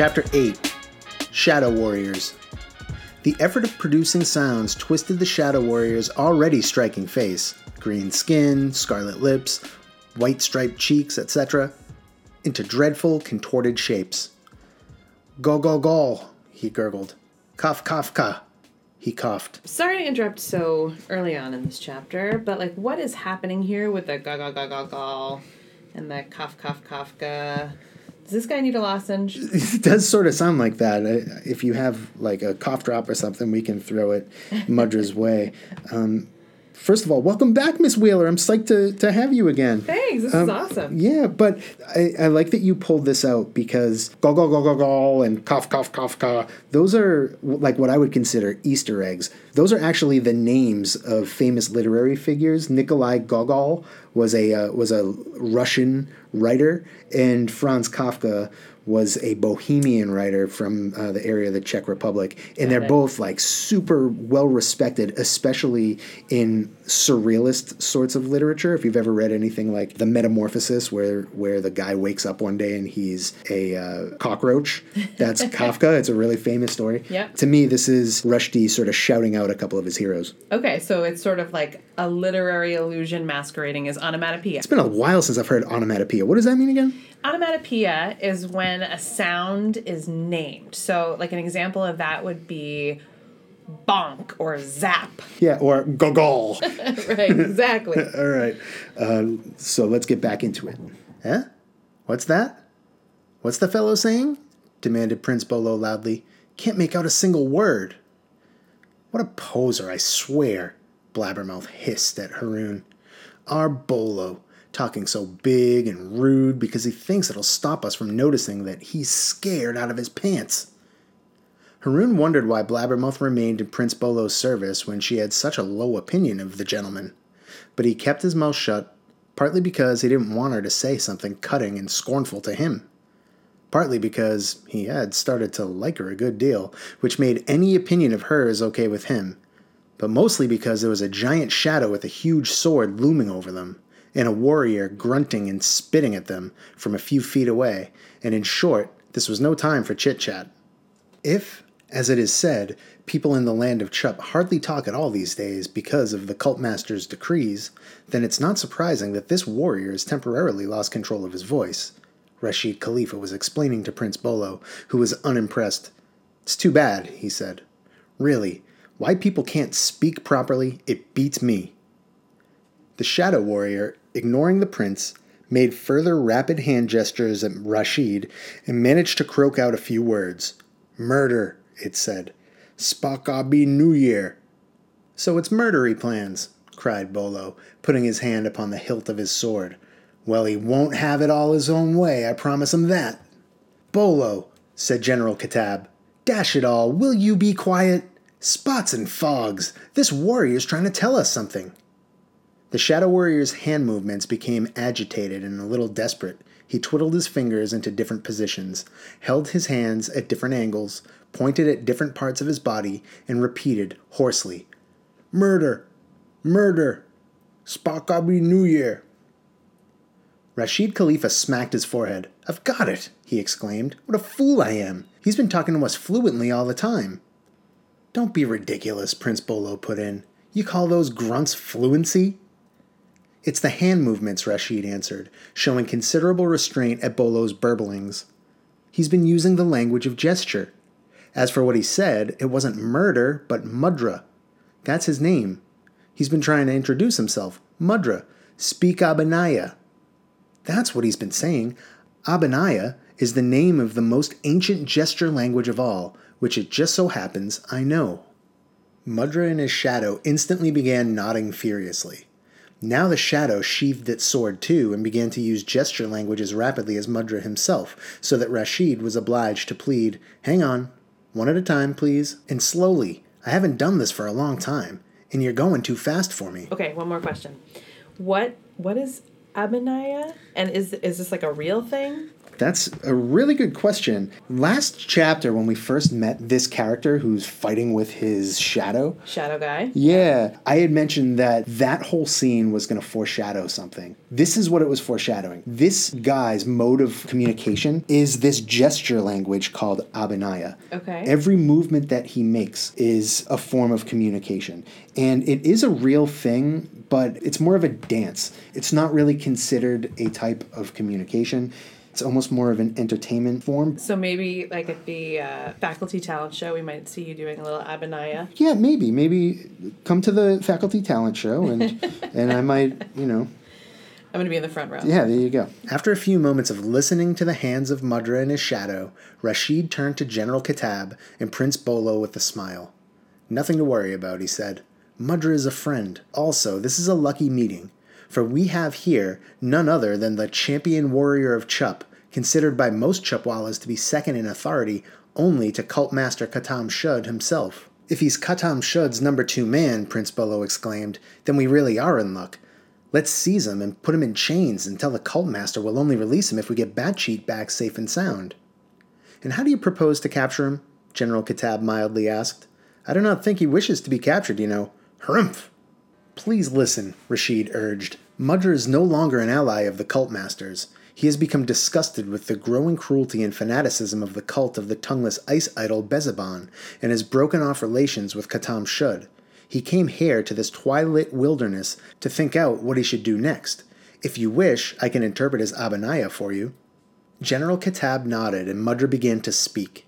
Chapter 8, Shadow Warriors. The effort of producing sounds twisted the Shadow Warriors' already striking face, green skin, scarlet lips, white striped cheeks, etc., into dreadful, contorted shapes. "Go, go, go," he gurgled. "Cough, cough, cough," he coughed. Sorry to interrupt so early on in this chapter, but what is happening here with the "go, go, go, go, go" and the "cough, cough, cough, cough"? Does this guy need a lozenge? It does sort of sound like that. If you have a cough drop or something, we can throw it Mudra's way. First of all, welcome back, Miss Wheeler. I'm psyched to have you again. Thanks. This is awesome. Yeah, but I like that you pulled this out because "go, go, go, go, go" and "cough, cough, cough, cough," those are what I would consider Easter eggs. Those are actually the names of famous literary figures. Nikolai Gogol was a Russian writer, and Franz Kafka was a Bohemian writer from the area of the Czech Republic. And they're both super well-respected, especially in surrealist sorts of literature. If you've ever read anything like The Metamorphosis, where the guy wakes up one day and he's a cockroach, that's Kafka. It's a really famous story. Yep. To me, this is Rushdie sort of shouting out a couple of his heroes. Okay, so it's sort of like a literary illusion masquerading as onomatopoeia. It's been a while since I've heard onomatopoeia. What does that mean again? Onomatopoeia is when a sound is named. So, an example of that would be bonk or zap. Yeah, or gogol. Right, exactly. All right. So let's get back into it. Huh? What's that? What's the fellow saying? Demanded Prince Bolo loudly. Can't make out a single word. What a poser, I swear, Blabbermouth hissed at Haroon. Our Bolo, talking so big and rude because he thinks it'll stop us from noticing that he's scared out of his pants. Haroon wondered why Blabbermouth remained in Prince Bolo's service when she had such a low opinion of the gentleman, but he kept his mouth shut, partly because he didn't want her to say something cutting and scornful to him, partly because he had started to like her a good deal, which made any opinion of hers okay with him, but mostly because there was a giant shadow with a huge sword looming over them, and a warrior grunting and spitting at them from a few feet away, and in short, this was no time for chit-chat. If, as it is said, people in the land of Chup hardly talk at all these days because of the cult-master's decrees, then it's not surprising that this warrior has temporarily lost control of his voice, Rashid Khalifa was explaining to Prince Bolo, who was unimpressed. It's too bad, he said. Really, why people can't speak properly, it beats me. The shadow warrior, ignoring the prince, made further rapid hand gestures at Rashid and managed to croak out a few words. Murder, it said. Spakabi New Year. So it's murder he plans, cried Bolo, putting his hand upon the hilt of his sword. Well, he won't have it all his own way, I promise him that. Bolo, said General Katab, dash it all, will you be quiet? Spots and fogs, this warrior's trying to tell us something. The shadow warrior's hand movements became agitated and a little desperate. He twiddled his fingers into different positions, held his hands at different angles, pointed at different parts of his body, and repeated hoarsely, Murder! Murder! Spakabi New Year! Rashid Khalifa smacked his forehead. I've got it, he exclaimed. What a fool I am! He's been talking to us fluently all the time. Don't be ridiculous, Prince Bolo put in. You call those grunts fluency? It's the hand movements, Rashid answered, showing considerable restraint at Bolo's burblings. He's been using the language of gesture. As for what he said, it wasn't murder, but Mudra. That's his name. He's been trying to introduce himself. Mudra. Speak Abhinaya. That's what he's been saying. Abhinaya is the name of the most ancient gesture language of all, which it just so happens I know. Mudra and his shadow instantly began nodding furiously. Now the shadow sheathed its sword too and began to use gesture language as rapidly as Mudra himself, so that Rashid was obliged to plead, Hang on, one at a time, please, and slowly. I haven't done this for a long time, and you're going too fast for me. Okay, one more question. What is Abhinaya? And is this a real thing? That's a really good question. Last chapter, when we first met this character who's fighting with his shadow. Shadow guy? Yeah. I had mentioned that whole scene was going to foreshadow something. This is what it was foreshadowing. This guy's mode of communication is this gesture language called Abhinaya. Okay. Every movement that he makes is a form of communication. And it is a real thing, but it's more of a dance. It's not really considered a type of communication. It's almost more of an entertainment form. So maybe like at the faculty talent show, we might see you doing a little Abhinaya. Yeah, maybe. Maybe come to the faculty talent show and I might, I'm going to be in the front row. Yeah, there you go. After a few moments of listening to the hands of Mudra and his shadow, Rashid turned to General Katab and Prince Bolo with a smile. Nothing to worry about, he said. Mudra is a friend. Also, this is a lucky meeting, for we have here none other than the champion warrior of Chup, considered by most Chupwalas to be second in authority only to cult master Khattam-Shud himself. If he's Khattam-Shud's number 2 man, Prince Bolo exclaimed, then we really are in luck. Let's seize him and put him in chains and tell the cult master we'll only release him if we get Batcheat back safe and sound. And how do you propose to capture him? General Katab mildly asked. I do not think he wishes to be captured, Harumph! Please listen, Rashid urged. Mudra is no longer an ally of the cult masters. He has become disgusted with the growing cruelty and fanaticism of the cult of the tongueless ice idol Bezaban, and has broken off relations with Khattam-Shud. He came here to this twilit wilderness to think out what he should do next. If you wish, I can interpret his Abhinaya for you. General Katab nodded, and Mudra began to speak.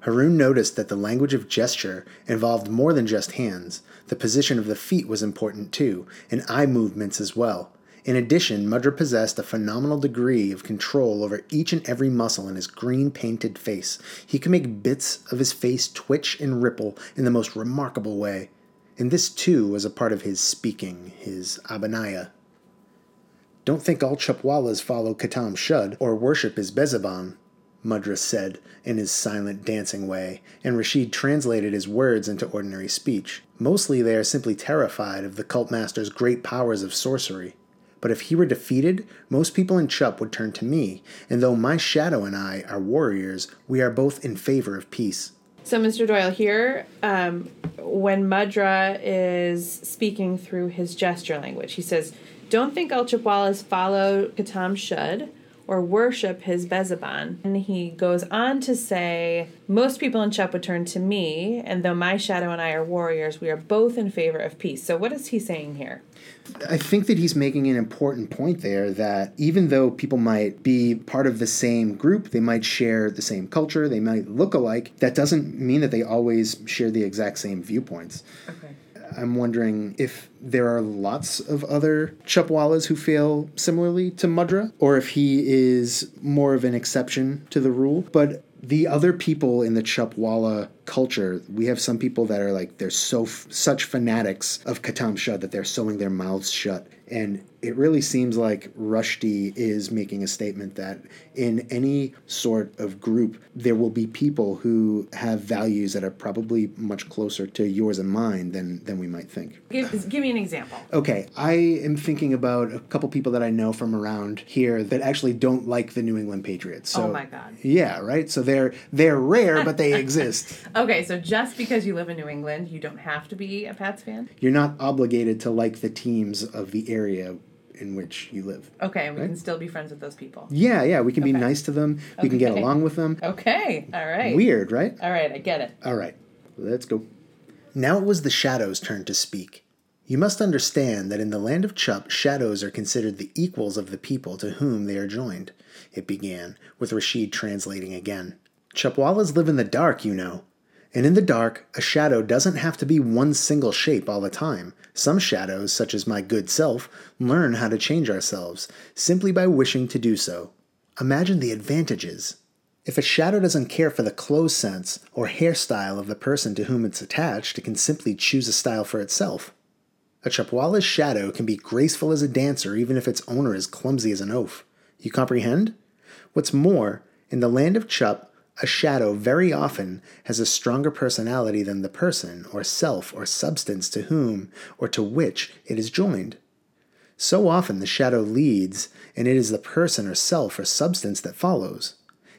Haroon noticed that the language of gesture involved more than just hands. The position of the feet was important too, and eye movements as well. In addition, Mudra possessed a phenomenal degree of control over each and every muscle in his green-painted face. He could make bits of his face twitch and ripple in the most remarkable way. And this too was a part of his speaking, his Abhinaya. Don't think all Chupwalas follow Khattam-Shud or worship his Bezaban, Mudra said in his silent dancing way, and Rashid translated his words into ordinary speech. Mostly they are simply terrified of the cult master's great powers of sorcery. But if he were defeated, most people in Chup would turn to me, and though my shadow and I are warriors, we are both in favor of peace. So, Mr. Doyle, here, when Mudra is speaking through his gesture language, he says, Don't think all Chupwalas follow Khattam-Shud or worship his Bezaban. And he goes on to say, most people in Chup would turn to me, and though my shadow and I are warriors, we are both in favor of peace. So what is he saying here? I think that he's making an important point there that even though people might be part of the same group, they might share the same culture, they might look alike, that doesn't mean that they always share the exact same viewpoints. Okay. I'm wondering if there are lots of other Chupwalas who feel similarly to Mudra, or if he is more of an exception to the rule. But the other people in the Chupwala culture, we have some people that are like, they're such fanatics of Khattam-Shud that they're sewing their mouths shut. And it really seems like Rushdie is making a statement that in any sort of group, there will be people who have values that are probably much closer to yours and mine than we might think. Give me an example. Okay. I am thinking about a couple people that I know from around here that actually don't like the New England Patriots. So, oh, my God. Yeah, right? So they're rare, but they exist. Okay, so just because you live in New England, you don't have to be a Pats fan? You're not obligated to like the teams of the area in which you live. Okay, and we can still be friends with those people. Yeah, we can be nice to them. Okay. We can get along with them. Okay, all right. Weird, right? All right, I get it. All right, let's go. Now it was the Shadow's turn to speak. You must understand that in the land of Chup, shadows are considered the equals of the people to whom they are joined, it began, with Rashid translating again. Chupwalas live in the dark, And in the dark, a shadow doesn't have to be one single shape all the time. Some shadows, such as my good self, learn how to change ourselves, simply by wishing to do so. Imagine the advantages. If a shadow doesn't care for the clothes sense or hairstyle of the person to whom it's attached, it can simply choose a style for itself. A Chupwala's shadow can be graceful as a dancer even if its owner is clumsy as an oaf. You comprehend? What's more, in the land of Chup, a shadow very often has a stronger personality than the person or self or substance to whom or to which it is joined. So often the shadow leads, and it is the person or self or substance that follows.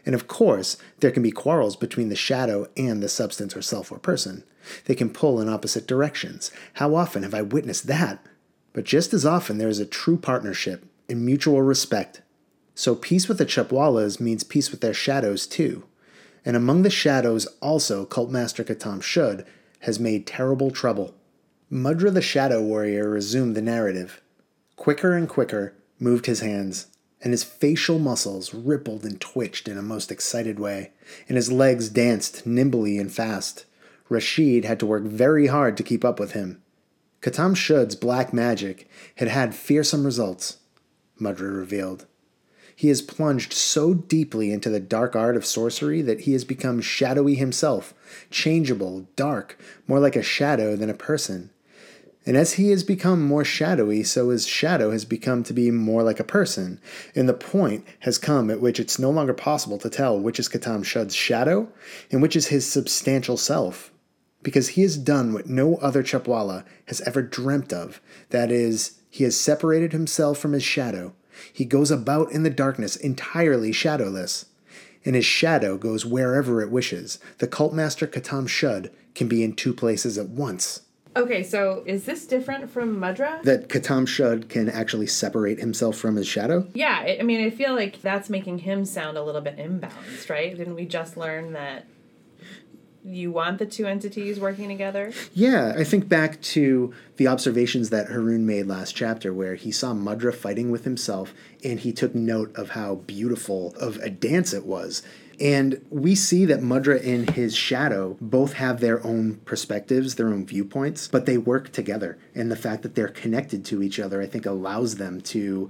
And of course, there can be quarrels between the shadow and the substance or self or person. They can pull in opposite directions. How often have I witnessed that? But just as often there is a true partnership and mutual respect. So peace with the Chupwalas means peace with their shadows too. And among the shadows also Cultmaster Khattam-Shud has made terrible trouble. Mudra the Shadow Warrior resumed the narrative. Quicker and quicker moved his hands, and his facial muscles rippled and twitched in a most excited way, and his legs danced nimbly and fast. Rashid had to work very hard to keep up with him. Khattam-Shud's black magic had had fearsome results, Mudra revealed. He has plunged so deeply into the dark art of sorcery that he has become shadowy himself, changeable, dark, more like a shadow than a person. And as he has become more shadowy, so his shadow has become to be more like a person, and the point has come at which it's no longer possible to tell which is Khattam-Shud's shadow and which is his substantial self, because he has done what no other Chupwala has ever dreamt of, that is, he has separated himself from his shadow. He goes about in the darkness entirely shadowless, and his shadow goes wherever it wishes. The Cultmaster Khattam-Shud can be in two places at once. Okay, so is this different from Mudra? That Khattam-Shud can actually separate himself from his shadow? Yeah, I mean, I feel like that's making him sound a little bit imbalanced, right? Didn't we just learn that you want the two entities working together? Yeah, I think back to the observations that Haroon made last chapter where he saw Mudra fighting with himself and he took note of how beautiful of a dance it was. And we see that Mudra and his shadow both have their own perspectives, their own viewpoints, but they work together. And the fact that they're connected to each other, I think, allows them to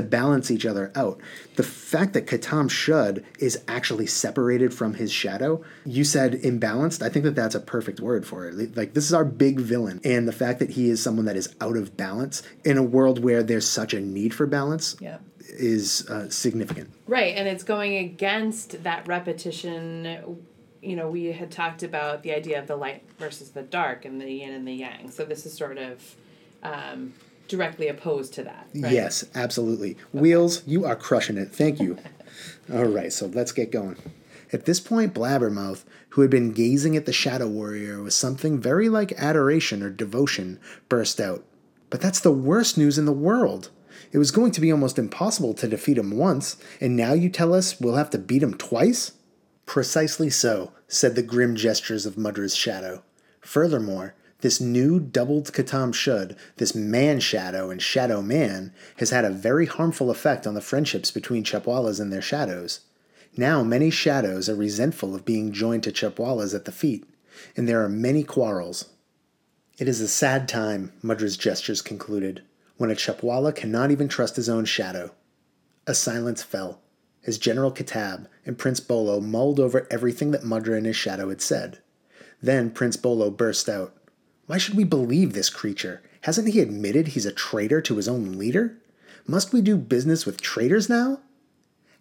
balance each other out. The fact that Khattam-Shud is actually separated from his shadow, you said imbalanced. I think that that's a perfect word for it. Like, this is our big villain. And the fact that he is someone that is out of balance in a world where there's such a need for balance. Yeah. Is significant. Right, and it's going against that repetition. You know, we had talked about the idea of the light versus the dark and the yin and the yang. So this is sort of directly opposed to that. Right? Yes, absolutely. Okay. Wheels, you are crushing it. Thank you. All right, so let's get going. At this point, Blabbermouth, who had been gazing at the Shadow Warrior with something very like adoration or devotion, burst out. But that's the worst news in the world. It was going to be almost impossible to defeat him once, and now you tell us we'll have to beat him twice? Precisely so, said the grim gestures of Mudra's shadow. Furthermore, this new doubled Khattam-Shud, this man-shadow and shadow-man, has had a very harmful effect on the friendships between Chupwalas and their shadows. Now many shadows are resentful of being joined to Chupwalas at the feet, and there are many quarrels. It is a sad time, Mudra's gestures concluded, when a Chupwala cannot even trust his own shadow. A silence fell, as General Katab and Prince Bolo mulled over everything that Mudra and his shadow had said. Then Prince Bolo burst out, "Why should we believe this creature? Hasn't he admitted he's a traitor to his own leader? Must we do business with traitors now?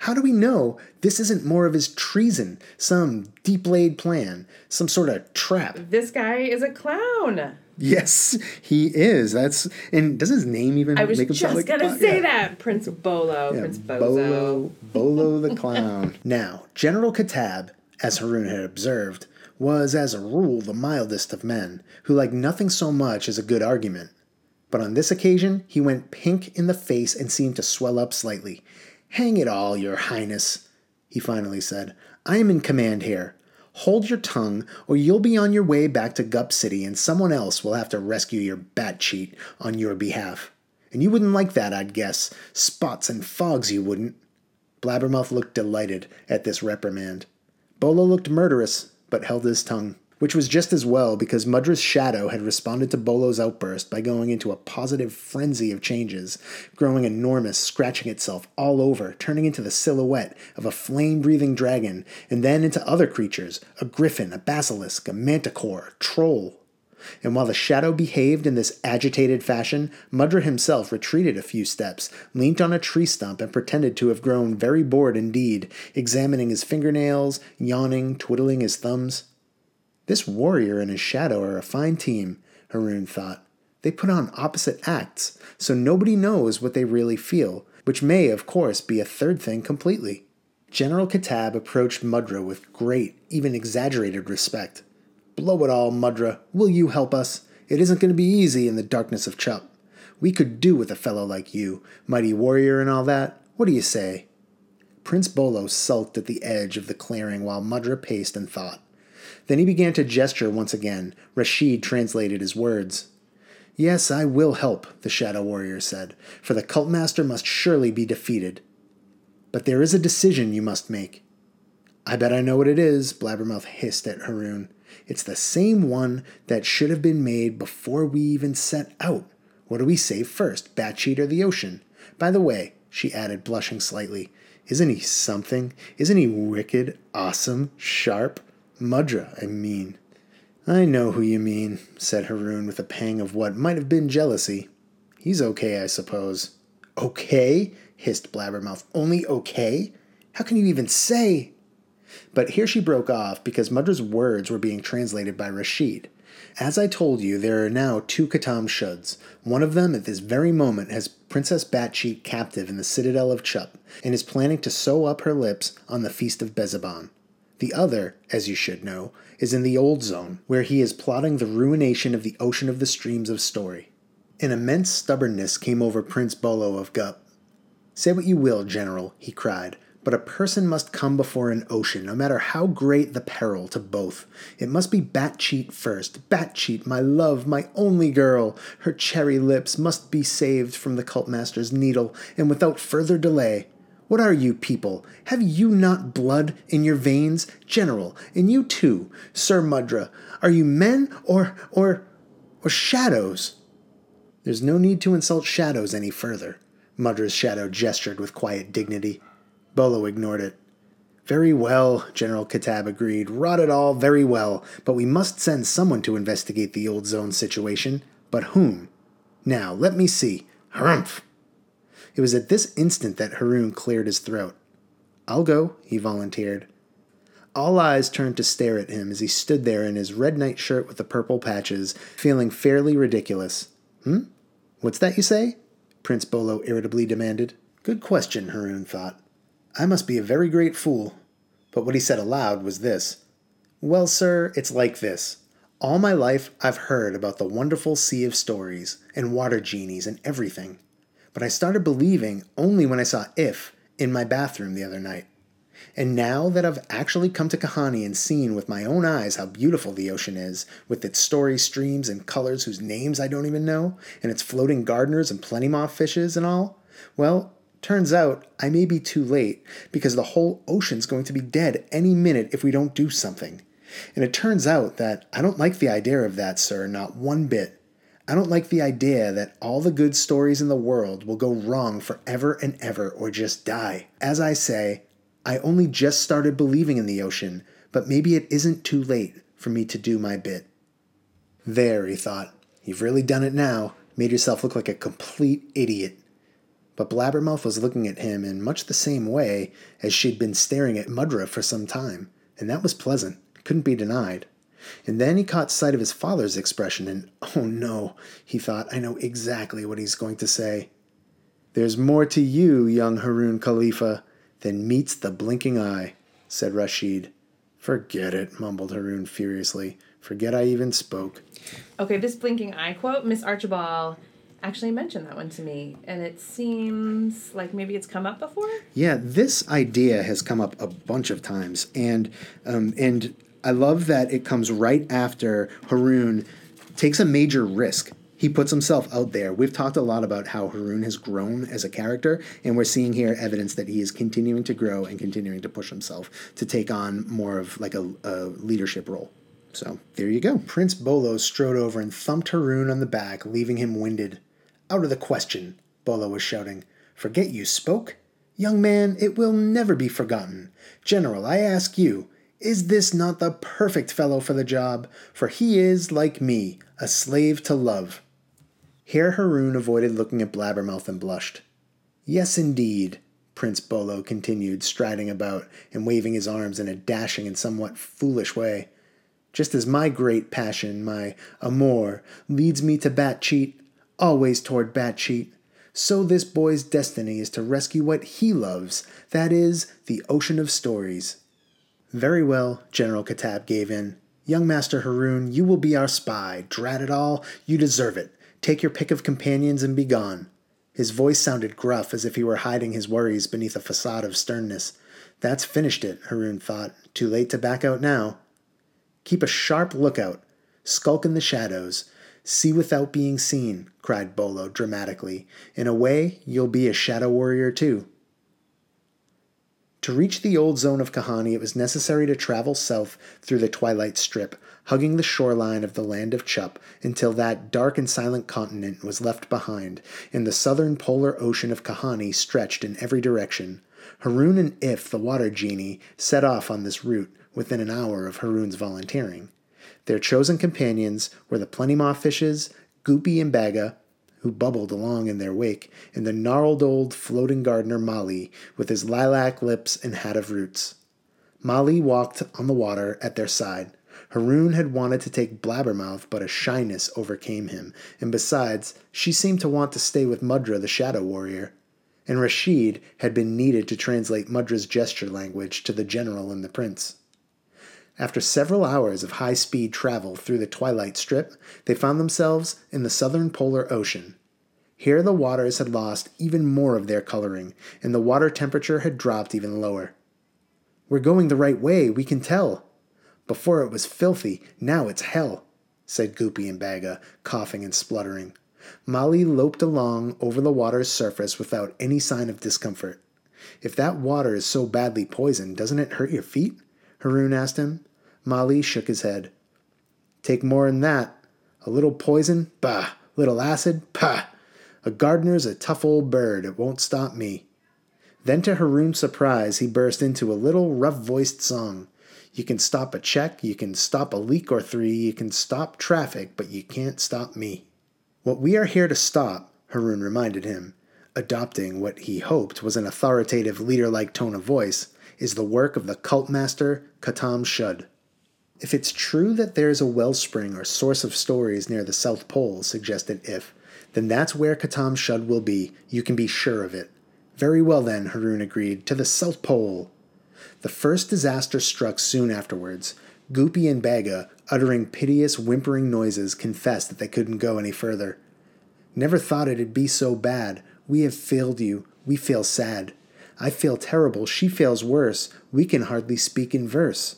How do we know this isn't more of his treason, some deep-laid plan, some sort of trap?" This guy is a clown. Yes, he is. And doesn't his name even make him sound like a clown? I was just going to say that. Prince Bolo. Yeah, Prince Bozo. Bolo the clown. Now, General Katab, as Haroon had observed, was as a rule the mildest of men, who liked nothing so much as a good argument. But on this occasion, he went pink in the face and seemed to swell up slightly. "Hang it all, your highness," he finally said. "I am in command here. Hold your tongue, or you'll be on your way back to Gup City and someone else will have to rescue your Batcheat on your behalf. And you wouldn't like that, I'd guess. Spots and fogs you wouldn't." Blabbermouth looked delighted at this reprimand. Bolo looked murderous, but held his tongue, which was just as well because Mudra's shadow had responded to Bolo's outburst by going into a positive frenzy of changes, growing enormous, scratching itself all over, turning into the silhouette of a flame-breathing dragon, and then into other creatures, a griffin, a basilisk, a manticore, a troll. And while the shadow behaved in this agitated fashion, Mudra himself retreated a few steps, leaned on a tree stump, and pretended to have grown very bored indeed, examining his fingernails, yawning, twiddling his thumbs. This warrior and his shadow are a fine team, Haroon thought, They put on opposite acts, so nobody knows what they really feel, which may, of course, be a third thing completely. General Katab approached Mudra with great, even exaggerated respect. "Blow it all, Mudra. Will you help us? It isn't going to be easy in the darkness of Chup. We could do with a fellow like you, mighty warrior and all that. What do you say?" Prince Bolo sulked at the edge of the clearing while Mudra paced and thought. Then he began to gesture once again. Rashid translated his words. "Yes, I will help," the Shadow Warrior said, "for the cult master must surely be defeated. But there is a decision you must make." "I bet I know what it is," Blabbermouth hissed at Haroon. "It's the same one that should have been made before we even set out. What do we save first, Batcheat or the ocean? By the way," she added, blushing slightly, "isn't he something? Isn't he wicked, awesome, sharp? Mudra, I mean." "I know who you mean," said Haroon with a pang of what might have been jealousy. "He's okay, I suppose." "Okay?" hissed Blabbermouth. "Only okay? How can you even say?" But here she broke off because Mudra's words were being translated by Rashid. "As I told you, there are now two Khattam-Shuds. One of them at this very moment has Princess Batcheat captive in the citadel of Chup and is planning to sew up her lips on the feast of Bezaban. The other, as you should know, is in the old zone, where he is plotting the ruination of the ocean of the streams of story." An immense stubbornness came over Prince Bolo of Gup. "Say what you will, General," he cried, "but a person must come before an ocean, no matter how great the peril to both. It must be Batcheat first. Batcheat, my love, my only girl. Her cherry lips must be saved from the cult master's needle, and without further delay. What are you people? Have you not blood in your veins? General, and you too, Sir Mudra, are you men or shadows?" "There's no need to insult shadows any further," Mudra's shadow gestured with quiet dignity. Bolo ignored it. "Very well," General Katab agreed. "Rot it all, very well. But we must send someone to investigate the old zone situation. But whom? Now, let me see. Harumph!" It was at this instant that Haroon cleared his throat. "I'll go," he volunteered. All eyes turned to stare at him as he stood there in his red night shirt with the purple patches, feeling fairly ridiculous. "Hmm? What's that you say?" Prince Bolo irritably demanded. Good question, Haroon thought. I must be a very great fool. But what he said aloud was this. "Well, sir, it's like this. All my life I've heard about the wonderful sea of stories and water genies and everything. But I started believing only when I saw Iff in my bathroom the other night. And now that I've actually come to Kahani and seen with my own eyes how beautiful the ocean is, with its story streams and colors whose names I don't even know, and its floating gardeners and Plentimaw fishes and all, well, turns out I may be too late, because the whole ocean's going to be dead any minute if we don't do something. And it turns out that I don't like the idea of that, sir, not one bit. I don't like the idea that all the good stories in the world will go wrong forever and ever or just die. As I say, I only just started believing in the ocean, but maybe it isn't too late for me to do my bit." There, he thought, you've really done it now, made yourself look like a complete idiot. But Blabbermouth was looking at him in much the same way as she'd been staring at Mudra for some time, and that was pleasant, couldn't be denied. And then he caught sight of his father's expression, and oh no, he thought, I know exactly what he's going to say. "There's more to you, young Harun Khalifa, than meets the blinking eye," said Rashid. "Forget it," mumbled Haroon furiously. "Forget I even spoke." Okay, this blinking eye quote, Miss Archibald actually mentioned that one to me, and it seems like maybe it's come up before? Yeah, this idea has come up a bunch of times, and I love that it comes right after Haroon takes a major risk. He puts himself out there. We've talked a lot about how Haroon has grown as a character, and we're seeing here evidence that he is continuing to grow and continuing to push himself to take on more of like a leadership role. So there you go. Prince Bolo strode over and thumped Haroon on the back, leaving him winded. "Out of the question," Bolo was shouting. "Forget you spoke? Young man, it will never be forgotten. General, I ask you, is this not the perfect fellow for the job? For he is, like me, a slave to love." Here Haroon avoided looking at Blabbermouth and blushed. "Yes, indeed," Prince Bolo continued, striding about and waving his arms in a dashing and somewhat foolish way. just as my great passion, my amour, leads me to Batcheat, always toward Batcheat, so this boy's destiny is to rescue what he loves, that is, the ocean of stories. Very well, General Katab gave in. Young Master Haroon, you will be our spy. Drat it all, you deserve it. Take your pick of companions and be gone. His voice sounded gruff, as if he were hiding his worries beneath a facade of sternness. That's finished it, Haroon thought. Too late to back out now. Keep a sharp lookout. Skulk in the shadows. See without being seen, cried Bolo dramatically. In a way, you'll be a shadow warrior too. To reach the old zone of Kahani, it was necessary to travel south through the twilight strip, hugging the shoreline of the land of Chup until that dark and silent continent was left behind, and the southern polar ocean of Kahani stretched in every direction. Haroon and Iff, the water genie, set off on this route within an hour of Haroon's volunteering. Their chosen companions were the Plentimaw fishes, Goopy and Bagha, who bubbled along in their wake, and the gnarled old floating gardener Mali, with his lilac lips and hat of roots. Mali walked on the water at their side. Haroon had wanted to take Blabbermouth, but a shyness overcame him, and besides, she seemed to want to stay with Mudra the Shadow Warrior. And Rashid had been needed to translate Mudra's gesture language to the general and the prince. After several hours of high-speed travel through the twilight strip, they found themselves in the southern polar ocean. Here the waters had lost even more of their coloring, and the water temperature had dropped even lower. "We're going the right way, we can tell. Before it was filthy, now it's hell," said Goopy and Bagha, coughing and spluttering. Mali loped along over the water's surface without any sign of discomfort. "If that water is so badly poisoned, doesn't it hurt your feet?" Haroon asked him. Mali shook his head. "Take more'n that. A little poison? Bah! Little acid? Pah! A gardener's a tough old bird. It won't stop me." Then to Haroon's surprise, he burst into a little rough-voiced song. "You can stop a check, you can stop a leak or three, you can stop traffic, but you can't stop me." "What we are here to stop," Haroon reminded him, adopting what he hoped was an authoritative leader-like tone of voice, "is the work of the cult master Khattam-Shud. If it's true that there's a wellspring or source of stories near the South Pole," suggested Iff, "then that's where Khattam-Shud will be. You can be sure of it." "Very well then," Haroon agreed, "to the South Pole." The first disaster struck soon afterwards. Goopy and Bagha, uttering piteous, whimpering noises, confessed that they couldn't go any further. "Never thought it'd be so bad. We have failed you. We feel sad. I feel terrible, she feels worse, we can hardly speak in verse."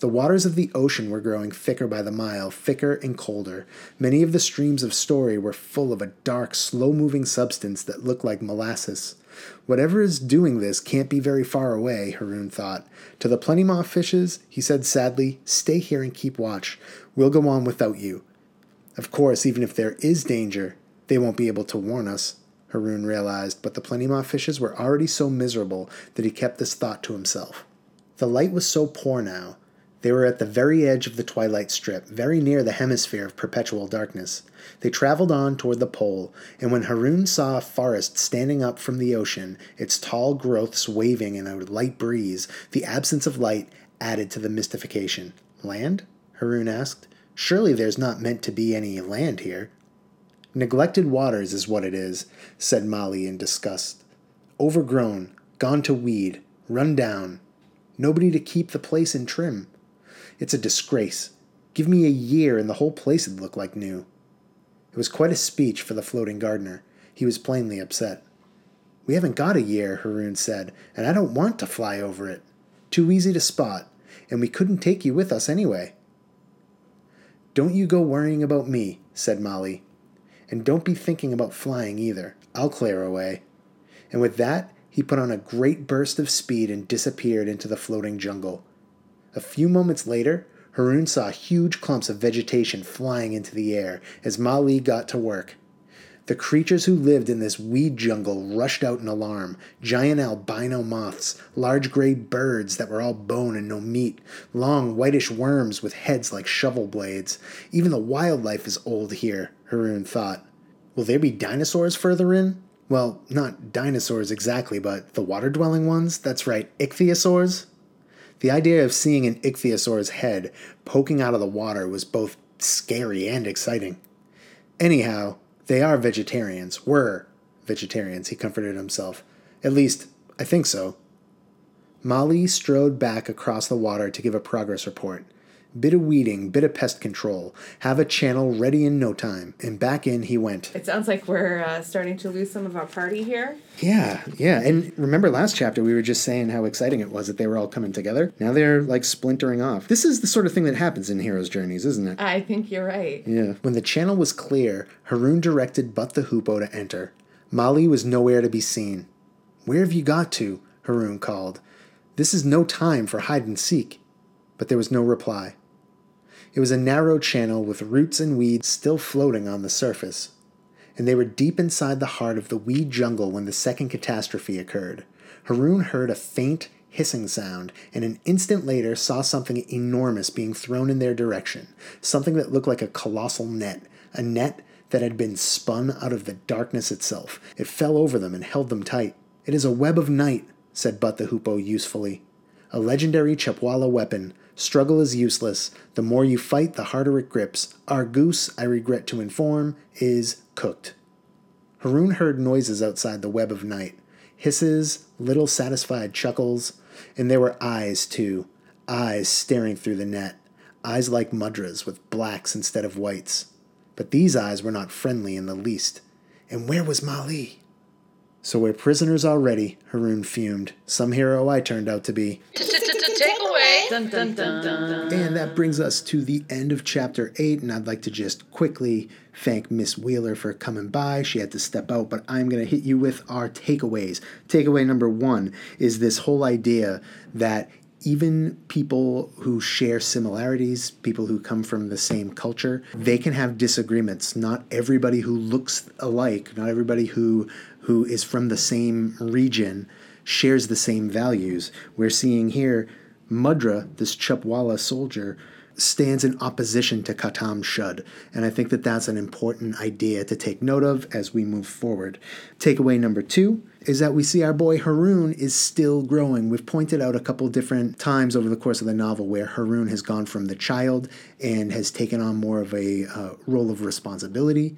The waters of the ocean were growing thicker by the mile, thicker and colder. Many of the streams of story were full of a dark, slow-moving substance that looked like molasses. "Whatever is doing this can't be very far away," Haroon thought. "To the Plentimaw fishes," he said sadly, "stay here and keep watch. We'll go on without you." "Of course, even if there is danger, they won't be able to warn us," Haroon realized, but the Plentimaw fishes were already so miserable that he kept this thought to himself. The light was so poor now. They were at the very edge of the twilight strip, very near the hemisphere of perpetual darkness. They traveled on toward the pole, and when Haroon saw a forest standing up from the ocean, its tall growths waving in a light breeze, the absence of light added to the mystification. "Land?" Haroon asked. "Surely there's not meant to be any land here." "Neglected waters is what it is," said Mali in disgust. "Overgrown, gone to weed, run down. Nobody to keep the place in trim. It's a disgrace. Give me a year and the whole place would look like new." It was quite a speech for the floating gardener. He was plainly upset. "We haven't got a year," Haroon said, "and I don't want to fly over it. Too easy to spot, and we couldn't take you with us anyway." "Don't you go worrying about me," said Mali. "And don't be thinking about flying either. I'll clear away." And with that, he put on a great burst of speed and disappeared into the floating jungle. A few moments later, Haroon saw huge clumps of vegetation flying into the air as Mali got to work. The creatures who lived in this weed jungle rushed out in alarm. Giant albino moths, large gray birds that were all bone and no meat, long whitish worms with heads like shovel blades. "Even the wildlife is old here," Haroon thought. "Will there be dinosaurs further in? Well, not dinosaurs exactly, but the water-dwelling ones? That's right, ichthyosaurs." The idea of seeing an ichthyosaur's head poking out of the water was both scary and exciting. Anyhow, they are vegetarians. Were vegetarians, he comforted himself. At least, I think so. Mali strode back across the water to give a progress report. Bit of weeding, bit of pest control, have a channel ready in no time. And back in he went. It sounds like we're starting to lose some of our party here. Yeah. And remember last chapter we were just saying how exciting it was that they were all coming together? Now they're like splintering off. This is the sort of thing that happens in heroes' journeys, isn't it? I think you're right. Yeah. When the channel was clear, Haroon directed But the Hoopoe to enter. Mali was nowhere to be seen. Where have you got to? Haroon called. This is no time for hide and seek. But there was no reply. It was a narrow channel with roots and weeds still floating on the surface, and they were deep inside the heart of the weed jungle when the second catastrophe occurred. Haroon heard a faint hissing sound, and an instant later saw something enormous being thrown in their direction, something that looked like a colossal net, a net that had been spun out of the darkness itself. It fell over them and held them tight. It is a web of night, said But the Hoopoe usefully. A legendary Chupwala weapon. Struggle is useless. The more you fight, the harder it grips. Our goose, I regret to inform, is cooked. Haroon heard noises outside the web of night. Hisses, little satisfied chuckles, and there were eyes, too. Eyes staring through the net. Eyes like Mudra's, with blacks instead of whites. But these eyes were not friendly in the least. And where was Mali? So we're prisoners already, Haroon fumed. Some hero I turned out to be. Takeaway! Dun, dun, dun, dun, dun. And that brings us to the end of Chapter 8, and I'd like to just quickly thank Miss Wheeler for coming by. She had to step out, but I'm going to hit you with our takeaways. Takeaway number 1 is this whole idea that even people who share similarities, people who come from the same culture, they can have disagreements. Not everybody who looks alike, not everybody who is from the same region shares the same values. We're seeing here Mudra, this Chupwala soldier, stands in opposition to Khattam-Shud, and I think that that's an important idea to take note of as we move forward. Takeaway number 2 is that we see our boy Haroon is still growing. We've pointed out a couple different times over the course of the novel where Haroon has gone from the child and has taken on more of a role of responsibility.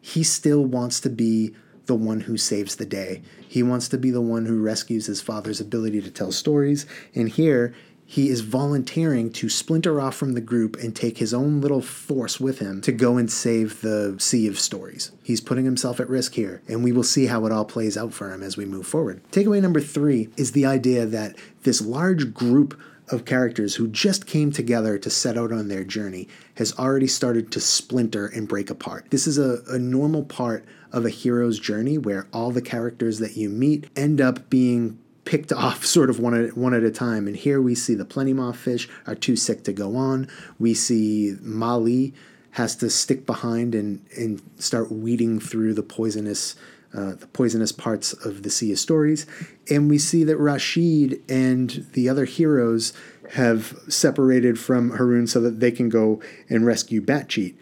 He still wants to be the one who saves the day. He wants to be the one who rescues his father's ability to tell stories, and here he is volunteering to splinter off from the group and take his own little force with him to go and save the sea of stories. He's putting himself at risk here, and we will see how it all plays out for him as we move forward. Takeaway number 3 is the idea that this large group of characters who just came together to set out on their journey has already started to splinter and break apart. This is a normal part of a hero's journey where all the characters that you meet end up being picked off sort of one at a time. And here we see the Plentimaw fish are too sick to go on. We see Mali has to stick behind and start weeding through the poisonous parts of the Sea of Stories. And we see that Rashid and the other heroes have separated from Haroon so that they can go and rescue Batcheat.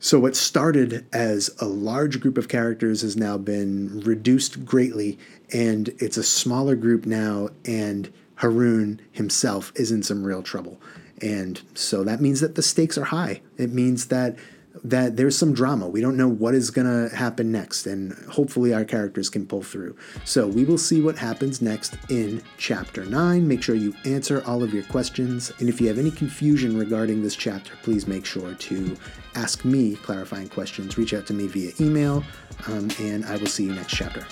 So what started as a large group of characters has now been reduced greatly, and it's a smaller group now, and Haroon himself is in some real trouble. And so that means that the stakes are high. It means that there's some drama. We don't know what is going to happen next, and hopefully our characters can pull through. So we will see what happens next in Chapter 9. Make sure you answer all of your questions, and if you have any confusion regarding this chapter, please make sure to ask me clarifying questions. Reach out to me via email, and I will see you next chapter.